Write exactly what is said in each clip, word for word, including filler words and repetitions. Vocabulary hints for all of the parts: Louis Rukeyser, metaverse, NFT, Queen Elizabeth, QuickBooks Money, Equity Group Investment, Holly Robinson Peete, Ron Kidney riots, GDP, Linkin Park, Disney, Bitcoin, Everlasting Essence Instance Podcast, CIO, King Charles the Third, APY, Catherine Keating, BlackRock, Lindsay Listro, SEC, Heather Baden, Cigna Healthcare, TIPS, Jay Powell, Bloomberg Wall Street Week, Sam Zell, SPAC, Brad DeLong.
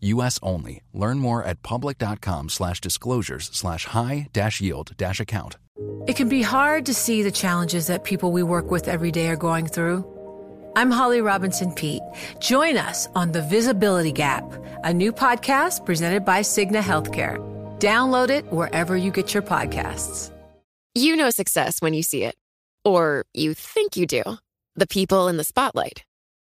U S only. Learn more at public.com slash disclosures slash high dash yield dash account. It can be hard to see the challenges that people we work with every day are going through. I'm Holly Robinson Peete. Join us on The Visibility Gap, a new podcast presented by Cigna Healthcare. Download it wherever you get your podcasts. You know success when you see it, or you think you do, the people in the spotlight.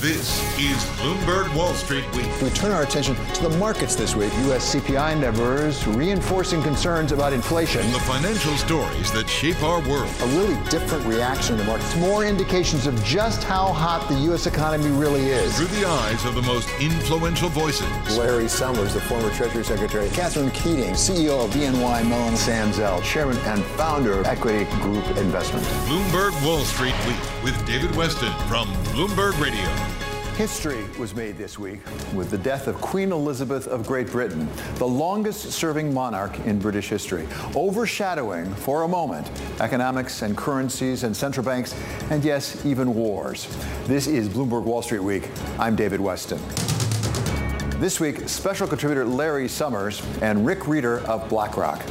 This is Bloomberg Wall Street Week. We turn our attention to the markets this week. U S. C P I numbers reinforcing concerns about inflation. And the financial stories that shape our world. A really different reaction in the markets. More indications of just how hot the U S economy really is. Through the eyes of the most influential voices. Larry Summers, the former Treasury Secretary. Catherine Keating, C E O of B N Y Mellon. Sam Zell, Chairman and Founder of Equity Group Investment. Bloomberg Wall Street Week with David Weston from Bloomberg Radio. History was made this week with the death of Queen Elizabeth of Great Britain, the longest-serving monarch in British history, overshadowing, for a moment, economics and currencies and central banks, and yes, even wars. This is Bloomberg Wall Street Week. I'm David Weston. This week, special contributor Larry Summers and Rick Rieder of BlackRock.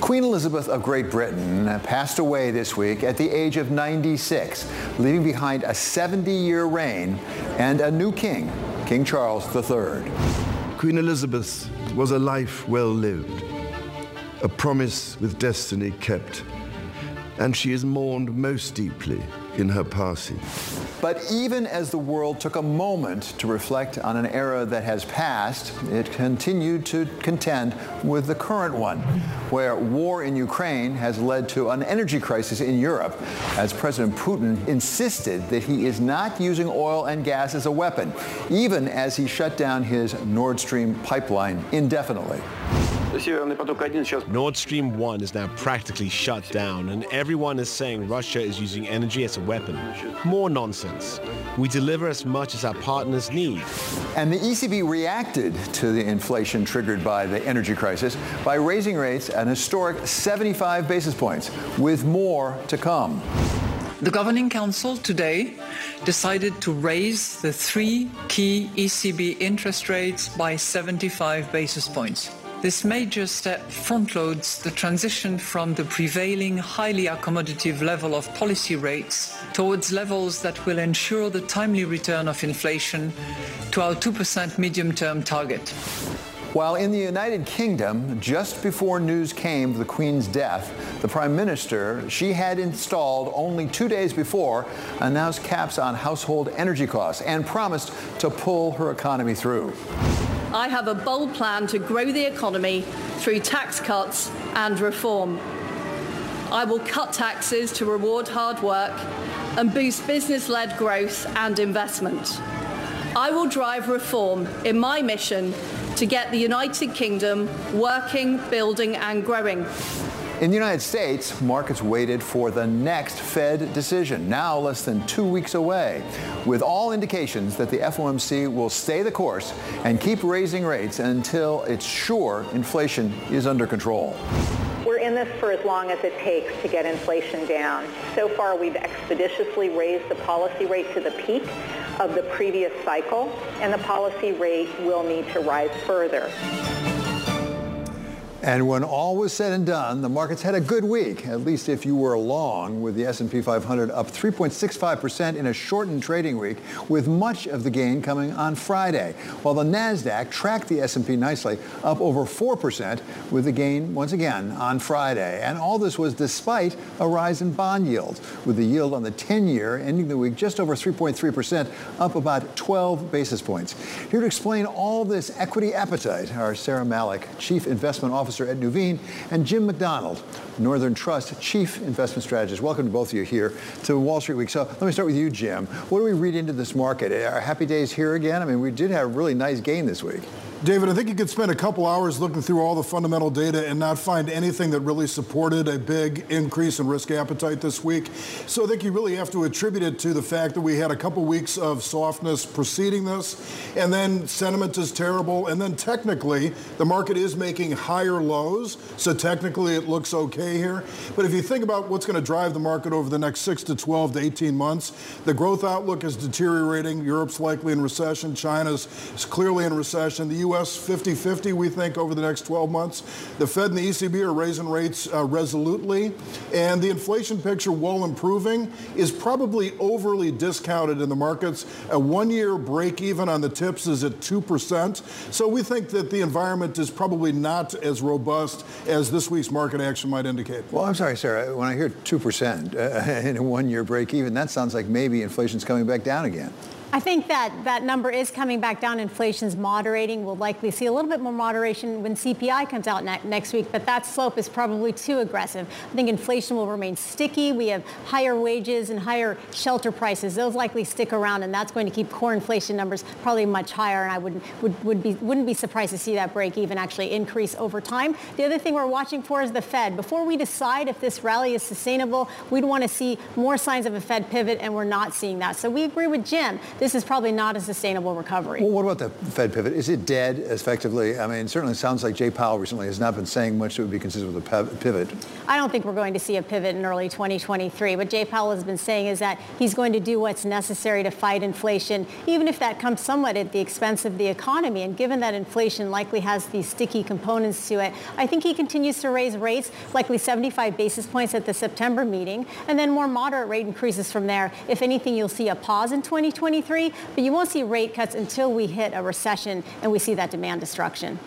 Queen Elizabeth of Great Britain passed away this week at the age of ninety-six, leaving behind a seventy-year reign and a new king, King Charles the Third. Queen Elizabeth was a life well lived, a promise with destiny kept, and she is mourned most deeply in her passing. But even as the world took a moment to reflect on an era that has passed, it continued to contend with the current one, where war in Ukraine has led to an energy crisis in Europe, as President Putin insisted that he is not using oil and gas as a weapon, even as he shut down his Nord Stream pipeline indefinitely. Nord Stream one is now practically shut down, and everyone is saying Russia is using energy as a weapon. More nonsense. We deliver as much as our partners need. And the E C B reacted to the inflation triggered by the energy crisis by raising rates an historic seventy-five basis points, with more to come. The Governing Council today decided to raise the three key E C B interest rates by seventy-five basis points. This major step frontloads the transition from the prevailing highly accommodative level of policy rates towards levels that will ensure the timely return of inflation to our two percent medium-term target. While in the United Kingdom, just before news came of the Queen's death, the Prime Minister she had installed only two days before announced caps on household energy costs and promised to pull her economy through. I have a bold plan to grow the economy through tax cuts and reform. I will cut taxes to reward hard work and boost business-led growth and investment. I will drive reform in my mission to get the United Kingdom working, building and growing. In the United States, markets waited for the next Fed decision, now less than two weeks away, with all indications that the F O M C will stay the course and keep raising rates until it's sure inflation is under control. We're in this for as long as it takes to get inflation down. So far, we've expeditiously raised the policy rate to the peak of the previous cycle, and the policy rate will need to rise further. And when all was said and done, the markets had a good week, at least if you were long, with the S and P five hundred up three point six five percent in a shortened trading week, with much of the gain coming on Friday, while the NASDAQ tracked the S and P nicely, up over four percent, with the gain once again on Friday. And all this was despite a rise in bond yields, with the yield on the ten-year ending the week just over three point three percent, up about twelve basis points. Here to explain all this equity appetite are Sarah Malik, Chief Investment Officer at Nuveen, and Jim McDonald, Northern Trust Chief Investment Strategist. Welcome to both of you here to Wall Street Week. So let me start with you, Jim. What do we read into this market? Are happy days here again? I mean, we did have a really nice gain this week. David, I think you could spend a couple hours looking through all the fundamental data and not find anything that really supported a big increase in risk appetite this week. So I think you really have to attribute it to the fact that we had a couple weeks of softness preceding this, and then sentiment is terrible, and then technically the market is making higher lows, so technically it looks okay here. But if you think about what's going to drive the market over the next six to twelve to eighteen months, the growth outlook is deteriorating. Europe's likely in recession. China's clearly in recession. The U S U S fifty-fifty, we think, over the next twelve months. The Fed and the E C B are raising rates uh, resolutely, and the inflation picture, while improving, is probably overly discounted in the markets. A one-year break-even on the tips is at two percent, so we think that the environment is probably not as robust as this week's market action might indicate. Well, I'm sorry, Sarah, when I hear two percent uh, in a one-year break-even, that sounds like maybe inflation's coming back down again. I think that that number is coming back down. Inflation's moderating. We'll likely see a little bit more moderation when C P I comes out ne- next week, but that slope is probably too aggressive. I think inflation will remain sticky. We have higher wages and higher shelter prices. Those likely stick around, and that's going to keep core inflation numbers probably much higher, and I would, would, would be, wouldn't be surprised to see that break even actually increase over time. The other thing we're watching for is the Fed. Before we decide if this rally is sustainable, we'd want to see more signs of a Fed pivot, and we're not seeing that. So we agree with Jim. This is probably not a sustainable recovery. Well, what about the Fed pivot? Is it dead, effectively? I mean, it certainly sounds like Jay Powell recently has not been saying much that would be considered with a pivot. I don't think we're going to see a pivot in early twenty twenty-three. What Jay Powell has been saying is that he's going to do what's necessary to fight inflation, even if that comes somewhat at the expense of the economy. And given that inflation likely has these sticky components to it, I think he continues to raise rates, likely seventy-five basis points at the September meeting, and then more moderate rate increases from there. If anything, you'll see a pause in twenty twenty-three. But you won't see rate cuts until we hit a recession and we see that demand destruction.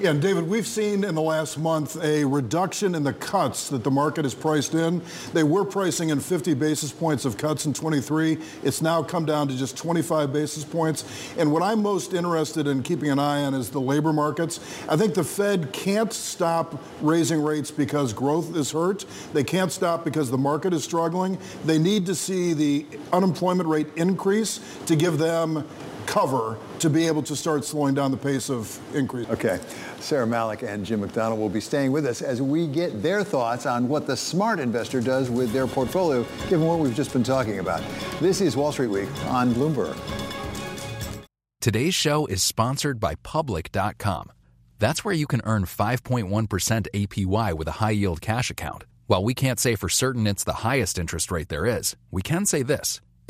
Yeah, and David, we've seen in the last month a reduction in the cuts that the market has priced in. They were pricing in fifty basis points of cuts in twenty-three. It's now come down to just twenty-five basis points. And what I'm most interested in keeping an eye on is the labor markets. I think the Fed can't stop raising rates because growth is hurt. They can't stop because the market is struggling. They need to see the unemployment rate increase to give them cover to be able to start slowing down the pace of increase. Okay. Sarah Malik and Jim McDonald will be staying with us as we get their thoughts on what the smart investor does with their portfolio, given what we've just been talking about. This is Wall Street Week on Bloomberg. Today's show is sponsored by Public dot com. That's where you can earn five point one percent A P Y with a high-yield cash account. While we can't say for certain it's the highest interest rate there is, we can say this.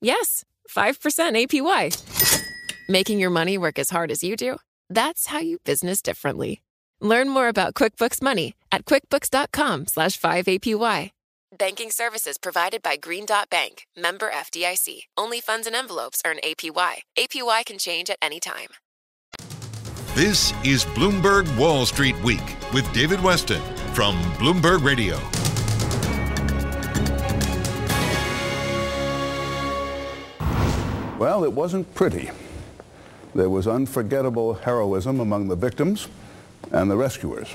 Yes, five percent A P Y. Making your money work as hard as you do? That's how you business differently. Learn more about QuickBooks Money at QuickBooks.com slash 5APY. Banking services provided by Green Dot Bank, member F D I C. Only funds and envelopes earn A P Y. A P Y can change at any time. This is Bloomberg Wall Street Week with David Weston from Bloomberg Radio. Well, it wasn't pretty. There was unforgettable heroism among the victims and the rescuers.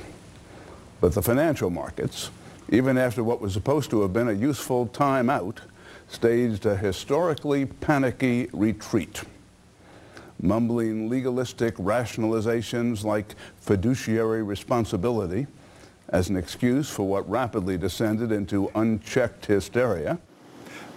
But the financial markets, even after what was supposed to have been a useful time out, staged a historically panicky retreat. Mumbling legalistic rationalizations like fiduciary responsibility as an excuse for what rapidly descended into unchecked hysteria.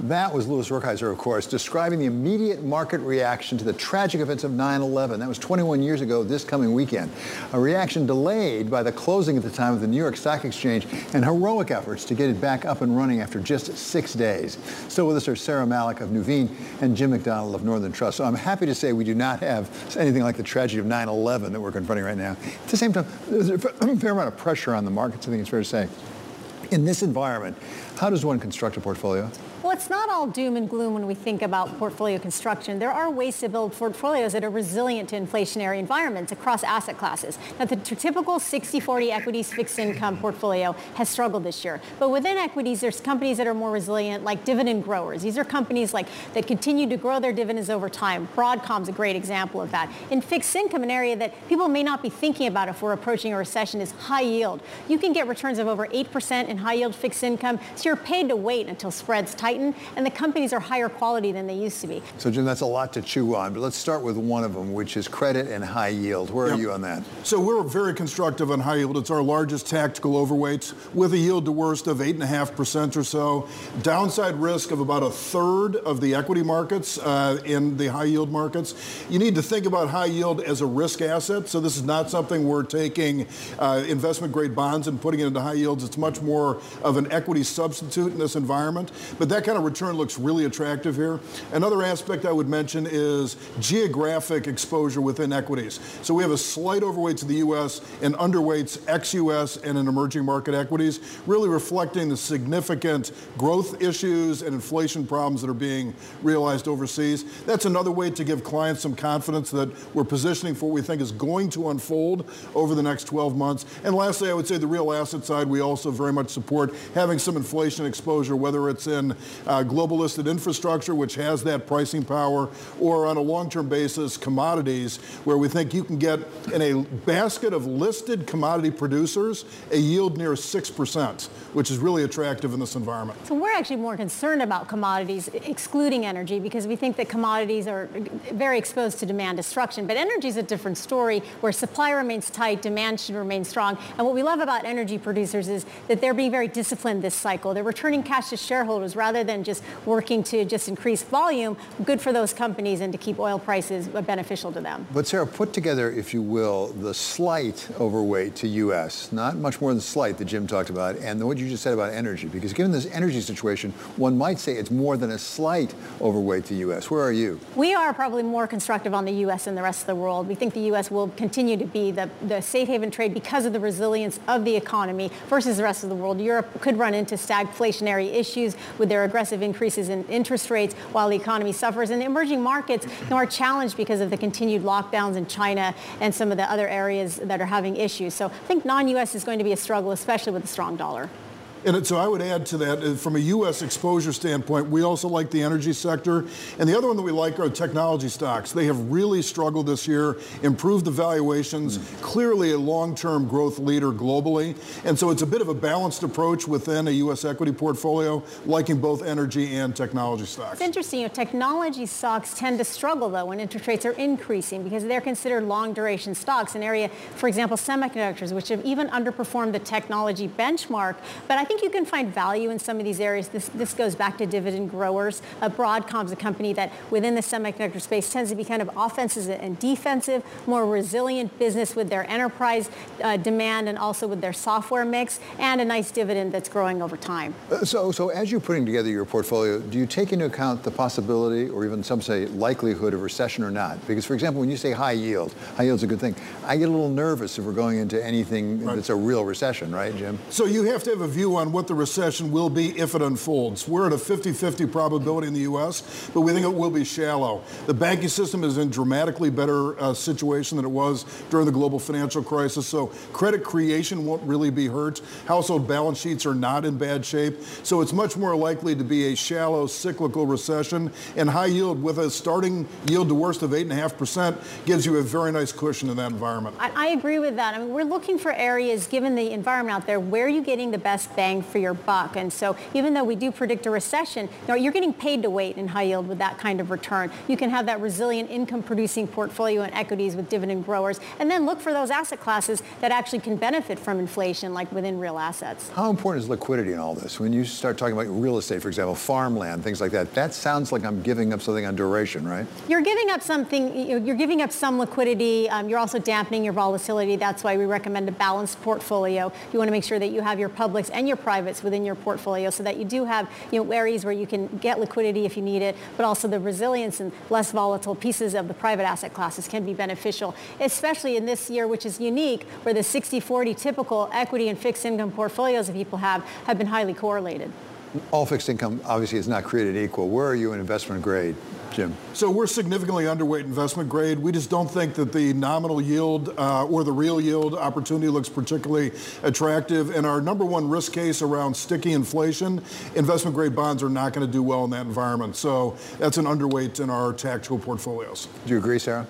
That was Louis Rukeyser, of course, describing the immediate market reaction to the tragic events of nine eleven. That was twenty-one years ago this coming weekend. A reaction delayed by the closing at the time of the New York Stock Exchange and heroic efforts to get it back up and running after just six days. Still with us are Sarah Malik of Nuveen and Jim McDonald of Northern Trust. So I'm happy to say we do not have anything like the tragedy of nine eleven that we're confronting right now. At the same time, there's a fair amount of pressure on the markets, I think it's fair to say. In this environment, how does one construct a portfolio? Well, it's not all doom and gloom when we think about portfolio construction. There are ways to build portfolios that are resilient to inflationary environments across asset classes. Now, the typical sixty forty equities fixed income portfolio has struggled this year. But within equities, there's companies that are more resilient, like dividend growers. These are companies like that continue to grow their dividends over time. Broadcom's a great example of that. In fixed income, an area that people may not be thinking about if we're approaching a recession is high yield. You can get returns of over eight percent in high yield fixed income, so you're paid to wait until spreads tighten. And the companies are higher quality than they used to be. So, Jim, that's a lot to chew on, but let's start with one of them, which is credit and high yield. Where yeah. are you on that? So we're very constructive on high yield. It's our largest tactical overweight with a yield to worst of eight point five percent or so. Downside risk of about a third of the equity markets uh, in the high yield markets. You need to think about high yield as a risk asset. So this is not something we're taking uh, investment grade bonds and putting it into high yields. It's much more of an equity substitute in this environment. But that That kind of return looks really attractive here. Another aspect I would mention is geographic exposure within equities. So we have a slight overweight to the U S and underweights ex-U S and in emerging market equities, really reflecting the significant growth issues and inflation problems that are being realized overseas. That's another way to give clients some confidence that we're positioning for what we think is going to unfold over the next twelve months. And lastly, I would say the real asset side, we also very much support having some inflation exposure, whether it's in Uh, global listed infrastructure, which has that pricing power, or on a long-term basis, commodities, where we think you can get in a basket of listed commodity producers a yield near six percent, which is really attractive in this environment. So we're actually more concerned about commodities, excluding energy, because we think that commodities are very exposed to demand destruction. But energy is a different story, where supply remains tight, demand should remain strong. And what we love about energy producers is that they're being very disciplined this cycle. They're returning cash to shareholders rather rather than just working to just increase volume, good for those companies and to keep oil prices beneficial to them. But Sarah, put together, if you will, the slight overweight to U S, not much more than slight that Jim talked about, and what you just said about energy, because given this energy situation, one might say it's more than a slight overweight to U S. Where are you? We are probably more constructive on the U S than the rest of the world. We think the U S will continue to be the, the safe haven trade because of the resilience of the economy versus the rest of the world. Europe could run into stagflationary issues with their aggressive increases in interest rates while the economy suffers. And the emerging markets you know, are challenged because of the continued lockdowns in China and some of the other areas that are having issues. So I think non-U S is going to be a struggle, especially with the strong dollar. And so I would add to that, from a U S exposure standpoint, we also like the energy sector. And the other one that we like are technology stocks. They have really struggled this year, improved the valuations, mm. clearly a long-term growth leader globally. And so it's a bit of a balanced approach within a U S equity portfolio, liking both energy and technology stocks. It's interesting. You know, technology stocks tend to struggle, though, when interest rates are increasing because they're considered long-duration stocks. An area, for example, semiconductors, which have even underperformed the technology benchmark. But I think I think you can find value in some of these areas. This, this goes back to dividend growers. Uh, Broadcom's a company that within the semiconductor space tends to be kind of offensive and defensive, more resilient business with their enterprise uh, demand and also with their software mix, and a nice dividend that's growing over time. Uh, so, so as you're putting together your portfolio, do you take into account the possibility or even some say likelihood of recession or not? Because, for example, when you say high yield, high yield's a good thing. I get a little nervous if we're going into anything right. that's a real recession, right, Jim? So you have to have a view on on what the recession will be if it unfolds. We're at a fifty-fifty probability in the U S, but we think it will be shallow. The banking system is in dramatically better uh, situation than it was during the global financial crisis, so credit creation won't really be hurt. Household balance sheets are not in bad shape, so it's much more likely to be a shallow cyclical recession, and high yield with a starting yield to worst of eight point five percent gives you a very nice cushion in that environment. I, I agree with that. I mean, we're looking for areas, given the environment out there, where are you getting the best bang for your buck? And so even though we do predict a recession, you know, you're getting paid to wait in high yield with that kind of return. You can have that resilient income producing portfolio in equities with dividend growers, and then look for those asset classes that actually can benefit from inflation, like within real assets. How important is liquidity in all this? When you start talking about real estate, for example, farmland, things like that, that sounds like I'm giving up something on duration, right? You're giving up something, you're giving up some liquidity. Um, you're also dampening your volatility. That's why we recommend a balanced portfolio. You want to make sure that you have your publics and your privates within your portfolio so that you do have you know, areas where you can get liquidity if you need it, but also the resilience and less volatile pieces of the private asset classes can be beneficial, especially in this year, which is unique, where the sixty forty typical equity and fixed income portfolios that people have have been highly correlated. All fixed income obviously is not created equal. Where are you in investment grade, Jim? So we're significantly underweight investment grade. We just don't think that the nominal yield uh, or the real yield opportunity looks particularly attractive. And our number one risk case around sticky inflation, investment grade bonds are not going to do well in that environment. So that's an underweight in our tactical portfolios. Do you agree, Sarah?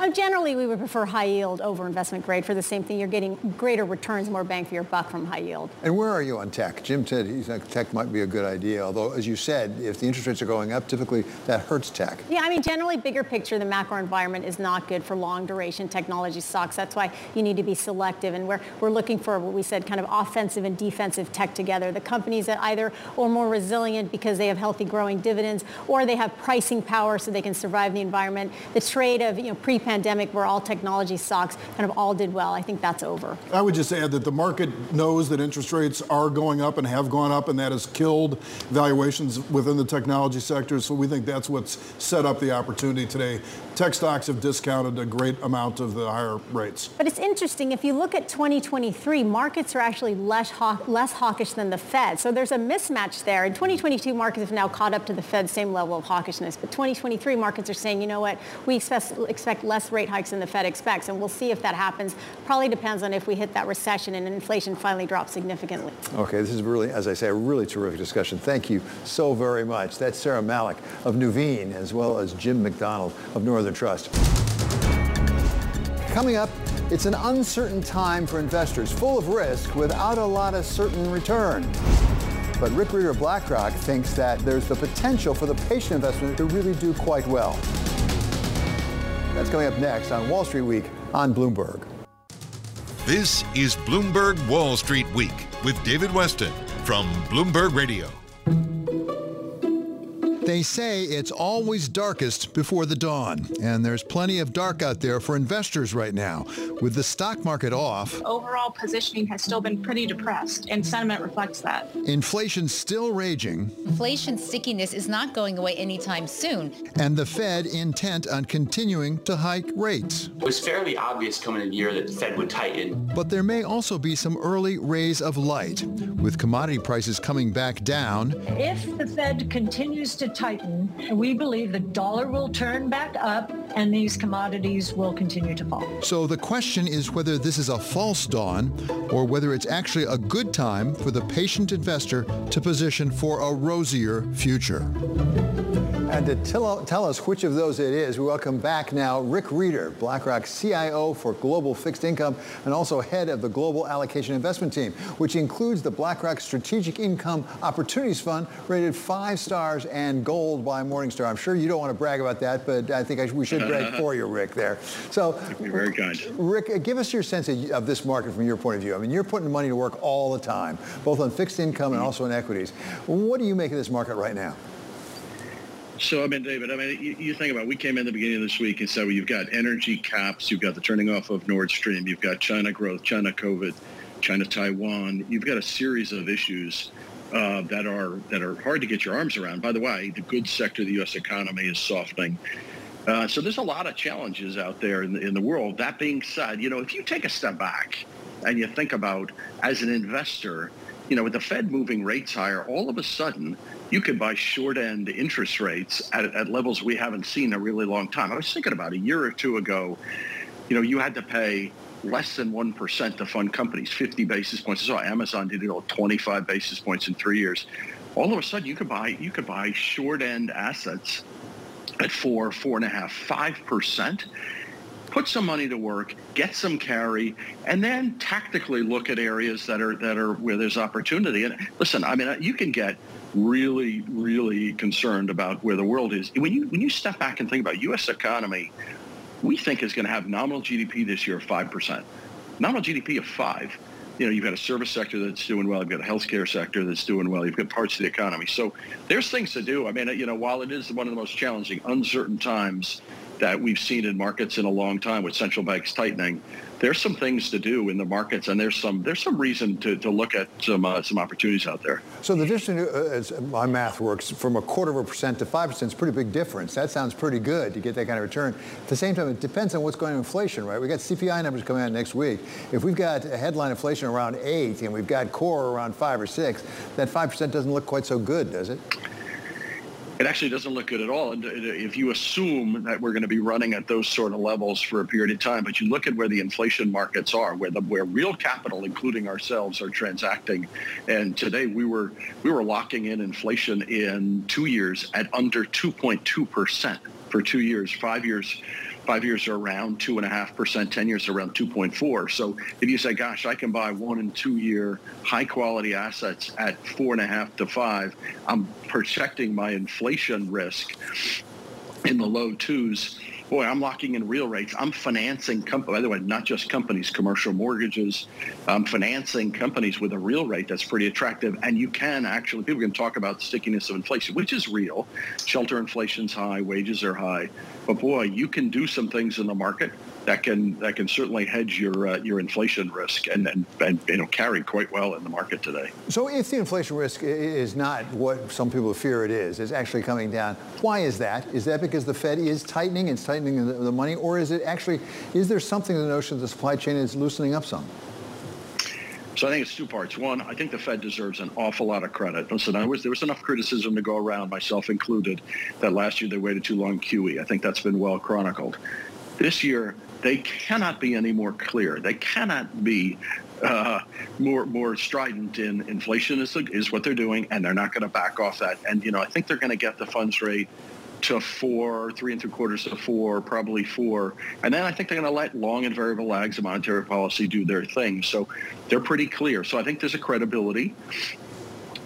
Um, generally, we would prefer high yield over investment grade for the same thing. You're getting greater returns, more bang for your buck from high yield. And where are you on tech? Jim said he thought tech might be a good idea, although, as you said, if the interest rates are going up, typically that hurts tech. Yeah, I mean, generally, bigger picture, the macro environment is not good for long-duration technology stocks. That's why you need to be selective. And we're, we're looking for, what we said, kind of offensive and defensive tech together. The companies that either are more resilient because they have healthy growing dividends, or they have pricing power so they can survive the environment. The trade of, you know, pre pandemic where all technology stocks kind of all did well, I think that's over. I would just add that the market knows that interest rates are going up and have gone up, and that has killed valuations within the technology sector, so we think that's what's set up the opportunity today. Tech stocks have discounted a great amount of the higher rates. But it's interesting, if you look at twenty twenty-three, markets are actually less, hawk, less hawkish than the Fed, so there's a mismatch there. In twenty twenty-two, markets have now caught up to the Fed's same level of hawkishness, but twenty twenty-three, markets are saying, you know what, we expect, expect less less rate hikes than the Fed expects, and we'll see if that happens. Probably depends on if we hit that recession and inflation finally drops significantly. Okay, this is really, as I say, a really terrific discussion. Thank you so very much. That's Sarah Malik of Nuveen, as well as Jim McDonald of Northern Trust. Coming up, it's an uncertain time for investors, full of risk without a lot of certain return. But Rick Rieder of BlackRock thinks that there's the potential for the patient investment to really do quite well. That's coming up next on Wall Street Week on Bloomberg. This is Bloomberg Wall Street Week with David Weston from Bloomberg Radio. They say it's always darkest before the dawn, and there's plenty of dark out there for investors right now. With the stock market off, overall positioning has still been pretty depressed, and sentiment reflects that. Inflation's still raging. Inflation stickiness is not going away anytime soon. And the Fed intent on continuing to hike rates. It was fairly obvious coming in the year that the Fed would tighten. But there may also be some early rays of light, with commodity prices coming back down. If the Fed continues to tighten, we believe the dollar will turn back up and these commodities will continue to fall. So the question is whether this is a false dawn or whether it's actually a good time for the patient investor to position for a rosier future. And to tell, tell us which of those it is, we welcome back now Rick Rieder, BlackRock's C I O for Global Fixed Income and also head of the Global Allocation Investment Team, which includes the BlackRock Strategic Income Opportunities Fund, rated five stars and gold by Morningstar. I'm sure you don't want to brag about that, but I think I, we should brag for you, Rick, there. So, you're very kind. Rick, give us your sense of, of this market from your point of view. I mean, you're putting money to work all the time, both on fixed income and also in equities. What do you make of this market right now? So, I mean, David, I mean, you, you think about it. We came in the beginning of this week and said, well, you've got energy caps, you've got the turning off of Nord Stream, you've got China growth, China COVID, China Taiwan. You've got a series of issues uh, that are that are hard to get your arms around. By the way, the goods sector of the U S economy is softening. Uh, so there's a lot of challenges out there in the, in the world. That being said, you know, if you take a step back and you think about, as an investor, you know, with the Fed moving rates higher, all of a sudden, you could buy short-end interest rates at, at levels we haven't seen in a really long time. I was thinking about a year or two ago, you know, you had to pay less than one percent to fund companies, fifty basis points. I saw Amazon did it all, twenty-five basis points in three years. All of a sudden, you could buy you could buy short-end assets at four, four and a half, five percent. Put some money to work, get some carry, and then tactically look at areas that are that are where there's opportunity. And listen, I mean, you can get really, really concerned about where the world is. When you when you step back and think about it, U S economy, we think is going to have nominal G D P this year of five percent. Nominal G D P of five. You know, you've got a service sector that's doing well. You've got a healthcare sector that's doing well. You've got parts of the economy. So there's things to do. I mean, you know, while it is one of the most challenging, uncertain times that we've seen in markets in a long time with central banks tightening, there's some things to do in the markets, and there's some there's some reason to, to look at some uh, some opportunities out there. So the difference, uh, as my math works, from a quarter of a percent to five percent is a pretty big difference. That sounds pretty good to get that kind of return. At the same time, it depends on what's going on with inflation, right? We got C P I numbers coming out next week. If we've got a headline inflation around eight and we've got core around five or six, that five percent doesn't look quite so good, does it? It actually doesn't look good at all. And if you assume that we're going to be running at those sort of levels for a period of time, but you look at where the inflation markets are, where the where real capital, including ourselves, are transacting. And today we were we were locking in inflation in two years at under two point two percent for two years, five years. Five years are around two and a half percent, ten years are around two point four. So if you say, gosh, I can buy one and two year high quality assets at four and a half to five, I'm protecting my inflation risk in the low twos. Boy, I'm locking in real rates. I'm financing companies, by the way, not just companies, commercial mortgages. I'm financing companies with a real rate that's pretty attractive. And you can actually, people can talk about the stickiness of inflation, which is real. Shelter inflation's high, wages are high. But boy, you can do some things in the market that can that can certainly hedge your uh, your inflation risk and, and, and you know carry quite well in the market today. So if the inflation risk is not what some people fear it is, it's actually coming down, why is that? Is that because the Fed is tightening, it's tightening the, the money, or is it actually, is there something in the notion that the supply chain is loosening up some? So I think it's two parts. One, I think the Fed deserves an awful lot of credit. Listen, I was, there was enough criticism to go around, myself included, that last year they waited too long Q E. I think that's been well chronicled. This year, they cannot be any more clear. They cannot be uh, more more strident in inflation is, is what they're doing, and they're not going to back off that. And, you know, I think they're going to get the funds rate to four, three and three quarters to four, probably four. And then I think they're going to let long and variable lags of monetary policy do their thing. So they're pretty clear. So I think there's a credibility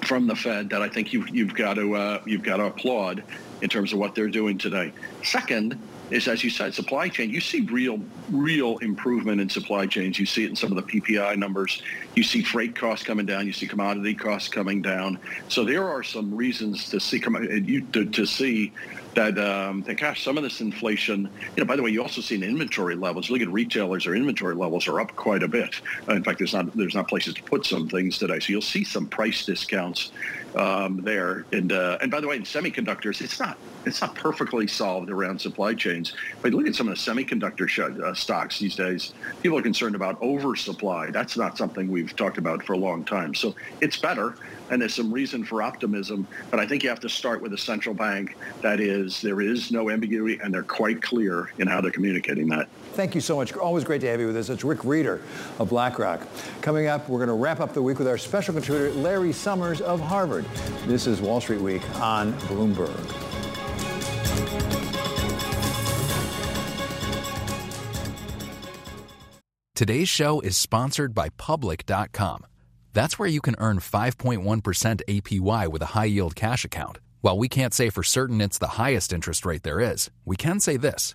from the Fed that I think you've, you've got to uh, you've got to applaud in terms of what they're doing today. Second, is, as you said, supply chain. You see real, real improvement in supply chains. You see it in some of the P P I numbers. You see freight costs coming down. You see commodity costs coming down. So there are some reasons to see to, to see that, um, that, gosh, some of this inflation, you know, by the way, you also see in inventory levels. Look at retailers, their inventory levels are up quite a bit. Uh, in fact, there's not there's not places to put some things today. So you'll see some price discounts um, there. And uh, and by the way, in semiconductors, it's not it's not perfectly solved around supply chains. But look at some of the semiconductor sh- uh, stocks these days. People are concerned about oversupply. That's not something we've talked about for a long time. So it's better. And there's some reason for optimism, but I think you have to start with a central bank that is, there is no ambiguity, and they're quite clear in how they're communicating that. Thank you so much. Always great to have you with us. It's Rick Rieder of BlackRock. Coming up, we're going to wrap up the week with our special contributor, Larry Summers of Harvard. This is Wall Street Week on Bloomberg. Today's show is sponsored by Public dot com. That's where you can earn five point one percent A P Y with a high-yield cash account. While we can't say for certain it's the highest interest rate there is, we can say this.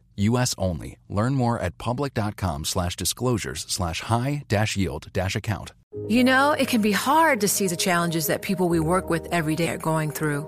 U S only. Learn more at public.com slash disclosures slash high dash yield dash account. You know, it can be hard to see the challenges that people we work with every day are going through.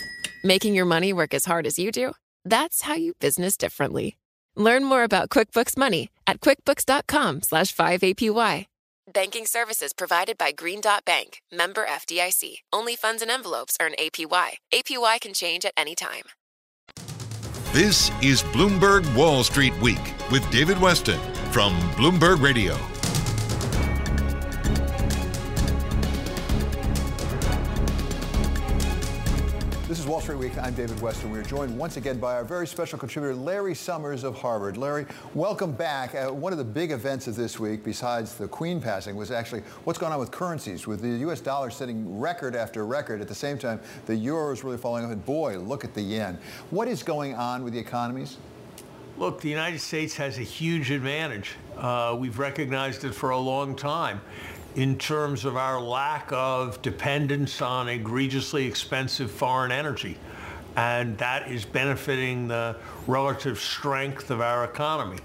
Making your money work as hard as you do? That's how you business differently. Learn more about QuickBooks Money at QuickBooks.com slash 5APY. Banking services provided by Green Dot Bank, member F D I C. Only funds and envelopes earn A P Y. A P Y can change at any time. This is Bloomberg Wall Street Week with David Weston from Bloomberg Radio. This is Wall Street Week. I'm David Weston. We are joined once again by our very special contributor, Larry Summers of Harvard. Larry, welcome back. Uh, one of the big events of this week, besides the Queen passing, was actually what's going on with currencies, with the U S dollar setting record after record. At the same time, the euro is really falling off, and boy, look at the yen. What is going on with the economies? Look, the United States has a huge advantage. Uh, we've recognized it for a long time, in terms of our lack of dependence on egregiously expensive foreign energy. And that is benefiting the relative strength of our economy.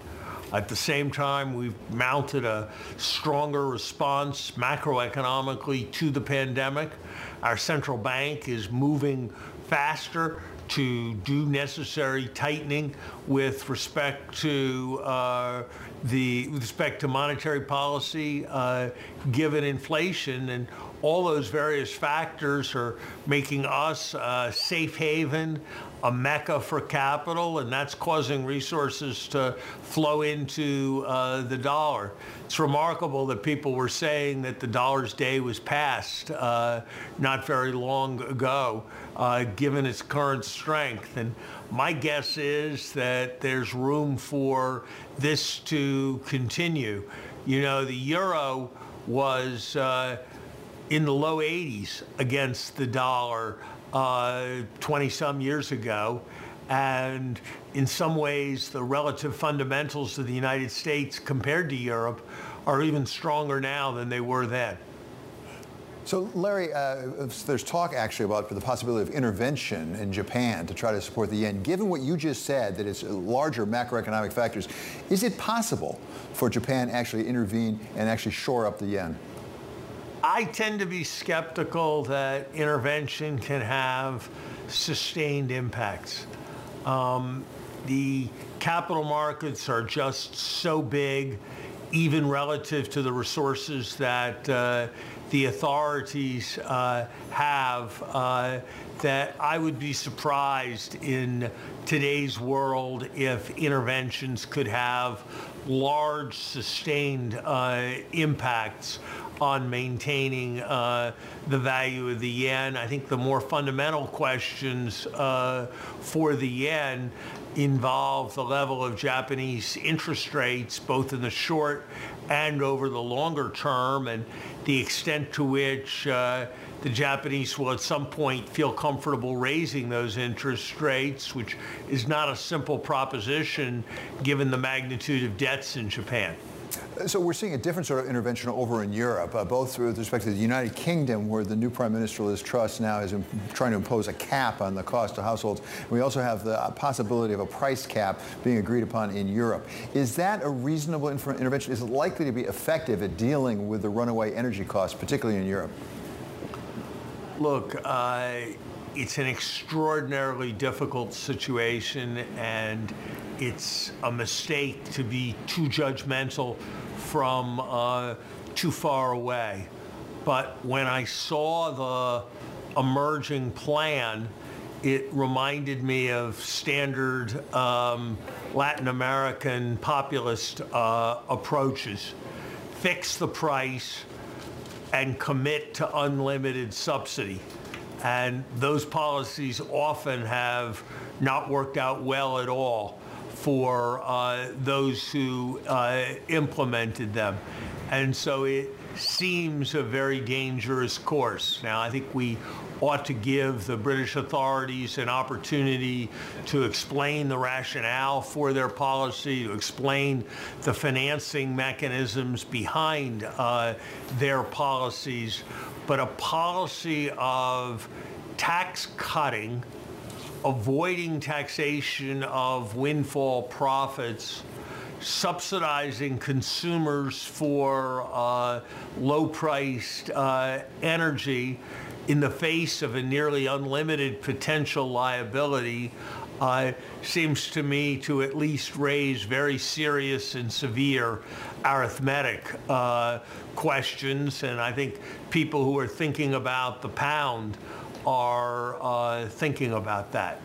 At the same time, we've mounted a stronger response macroeconomically to the pandemic. Our central bank is moving faster to do necessary tightening with respect to uh, the with respect to monetary policy, uh, given inflation, and all those various factors are making us a safe haven, a mecca for capital, and that's causing resources to flow into uh, the dollar. It's remarkable that people were saying that the dollar's day was past uh, not very long ago, uh, given its current strength. And my guess is that there's room for this to continue. You know, the euro was uh, in the low eighties against the dollar twenty-some uh, years ago. And in some ways, the relative fundamentals of the United States compared to Europe are even stronger now than they were then. So, Larry, uh, there's talk actually about the possibility of intervention in Japan to try to support the yen. Given what you just said, that it's larger macroeconomic factors, is it possible for Japan actually to intervene and actually shore up the yen? I tend to be skeptical that intervention can have sustained impacts. Um, the capital markets are just so big, even relative to the resources that uh, the authorities uh, have, uh, that I would be surprised in today's world if interventions could have large, sustained uh, impacts on maintaining uh, the value of the yen. I think the more fundamental questions uh, for the yen involve the level of Japanese interest rates, both in the short and over the longer term, and the extent to which uh, the Japanese will at some point feel comfortable raising those interest rates, which is not a simple proposition given the magnitude of debts in Japan. So we're seeing a different sort of intervention over in Europe, uh, both with respect to the United Kingdom, where the new Prime Minister Liz Truss now is trying to impose a cap on the cost to households. We also have the possibility of a price cap being agreed upon in Europe. Is that a reasonable intervention? Is it likely to be effective at dealing with the runaway energy costs, particularly in Europe? Look, uh, it's an extraordinarily difficult situation, and it's a mistake to be too judgmental from uh, too far away. But when I saw the emerging plan, it reminded me of standard um, Latin American populist uh, approaches. Fix the price and commit to unlimited subsidy. And those policies often have not worked out well at all for uh, those who uh, implemented them. And so it seems a very dangerous course. Now, I think we ought to give the British authorities an opportunity to explain the rationale for their policy, to explain the financing mechanisms behind uh, their policies. But a policy of tax cutting, avoiding taxation of windfall profits, subsidizing consumers for uh, low-priced uh, energy in the face of a nearly unlimited potential liability uh, seems to me to at least raise very serious and severe arithmetic uh, questions. And I think people who are thinking about the pound are uh, thinking about that.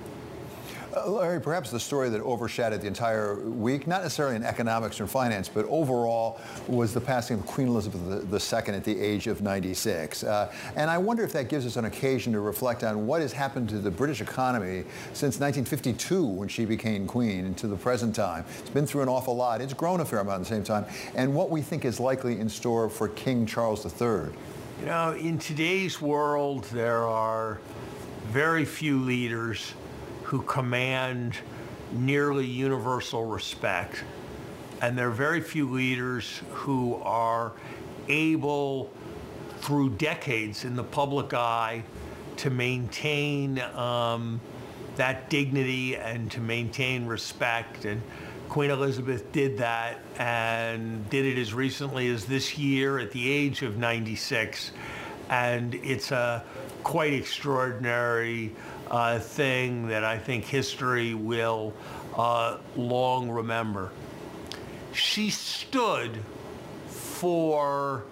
Uh, Larry, perhaps the story that overshadowed the entire week, not necessarily in economics or finance, but overall, was the passing of Queen Elizabeth the Second at the age of ninety-six. Uh, and I wonder if that gives us an occasion to reflect on what has happened to the British economy since nineteen fifty-two, when she became queen, and to the present time. It's been through an awful lot. It's grown a fair amount at the same time. And what we think is likely in store for King Charles the Third. You know, in today's world, there are very few leaders who command nearly universal respect. And there are very few leaders who are able, through decades in the public eye, to maintain um, that dignity and to maintain respect. And Queen Elizabeth did that, and did it as recently as this year at the age of ninety-six. And it's a quite extraordinary Uh, thing that I think history will uh, long remember. She stood for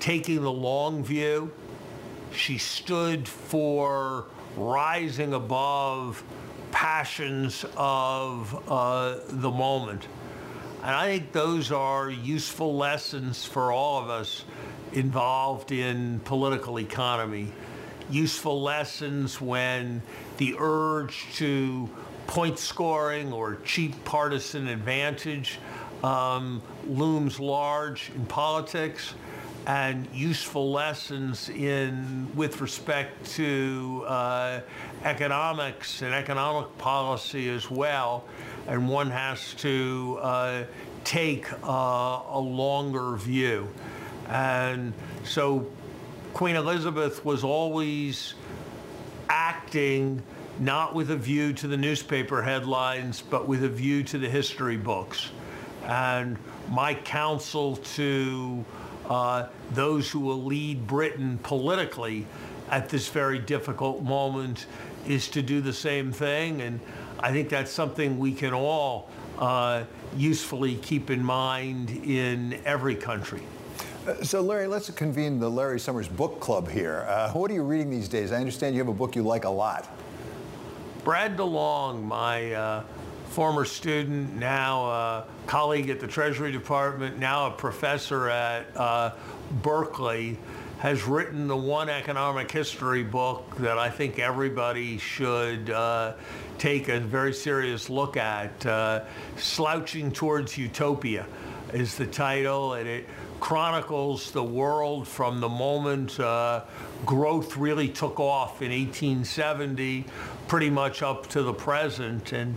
taking the long view. She stood for rising above passions of uh, the moment. And I think those are useful lessons for all of us involved in political economy. Useful lessons when the urge to point scoring or cheap partisan advantage um, looms large in politics, and useful lessons in with respect to uh, economics and economic policy as well. And one has to uh, take uh, a longer view. And so Queen Elizabeth was always acting not with a view to the newspaper headlines, but with a view to the history books. And my counsel to uh, those who will lead Britain politically at this very difficult moment is to do the same thing. And I think that's something we can all uh, usefully keep in mind in every country. So, Larry, let's convene the Larry Summers Book Club here. Uh, what are you reading these days? I understand you have a book you like a lot. Brad DeLong, my uh, former student, now a colleague at the Treasury Department, now a professor at uh, Berkeley, has written the one economic history book that I think everybody should uh, take a very serious look at. Uh, Slouching Towards Utopia is the title, and it chronicles the world from the moment uh, growth really took off in eighteen seventy, pretty much up to the present. And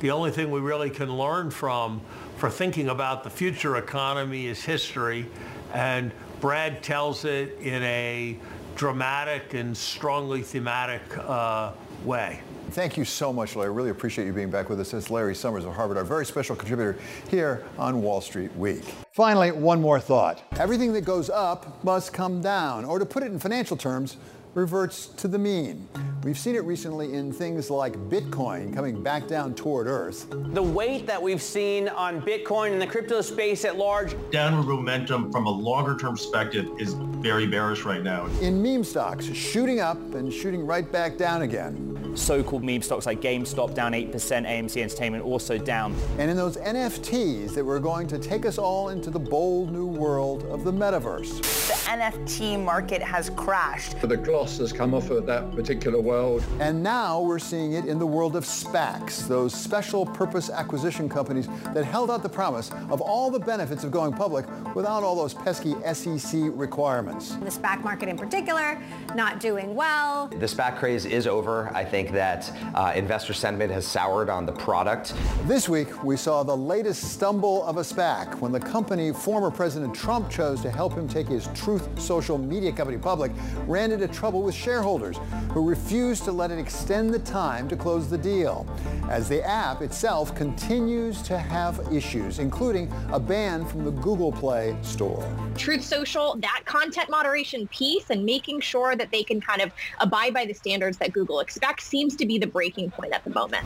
the only thing we really can learn from for thinking about the future economy is history. And Brad tells it in a dramatic and strongly thematic uh, way. Thank you so much, Larry. I really appreciate you being back with us. It's Larry Summers of Harvard, our very special contributor here on Wall Street Week. Finally, one more thought. Everything that goes up must come down, or to put it in financial terms, reverts to the mean. We've seen it recently in things like Bitcoin coming back down toward Earth. The weight that we've seen on Bitcoin and the crypto space at large. Downward momentum from a longer-term perspective is very bearish right now. In meme stocks, shooting up and shooting right back down again. So-called meme stocks like GameStop down eight percent, A M C Entertainment also down. And in those N F Ts that were going to take us all into the bold new world of the metaverse. The N F T market has crashed. The gloss has come off of that particular world. And now we're seeing it in the world of SPACs, those special purpose acquisition companies that held out the promise of all the benefits of going public without all those pesky S E C requirements. The SPAC market in particular, not doing well. The SPAC craze is over. I think that uh, investor sentiment has soured on the product. This week, we saw the latest stumble of a SPAC when the company former President Trump chose to help him take his true social media company public ran into trouble with shareholders who refused to let it extend the time to close the deal, as the app itself continues to have issues, including a ban from the Google Play Store. Truth Social, that content moderation piece and making sure that they can kind of abide by the standards that Google expects seems to be the breaking point at the moment.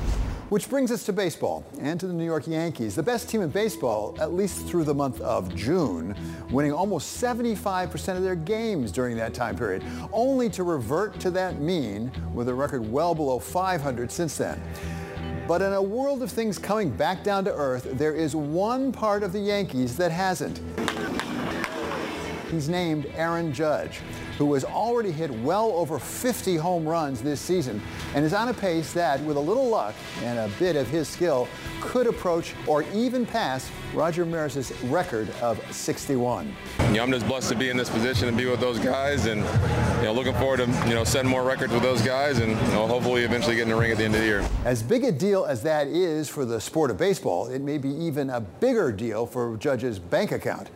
Which brings us to baseball and to the New York Yankees, the best team in baseball, at least through the month of June, winning almost seventy-five percent of their games during that time period, only to revert to that mean with a record well below five hundred since then. But in a world of things coming back down to earth, there is one part of the Yankees that hasn't. He's named Aaron Judge, who has already hit well over fifty home runs this season and is on a pace that, with a little luck and a bit of his skill, could approach or even pass Roger Maris's record of sixty-one. You know, I'm just blessed to be in this position and be with those guys, and you know, looking forward to you know setting more records with those guys, and you know, hopefully eventually getting a ring at the end of the year. As big a deal as that is for the sport of baseball, it may be even a bigger deal for Judge's bank account.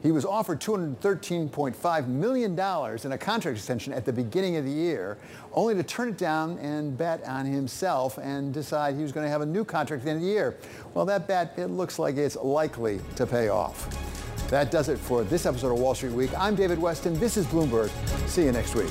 He was offered two hundred thirteen point five million dollars in a contract extension at the beginning of the year, only to turn it down and bet on himself and decide he was going to have a new contract at the end of the year. Well, that bet, it looks like it's likely to pay off. That does it for this episode of Wall Street Week. I'm David Weston. This is Bloomberg. See you next week.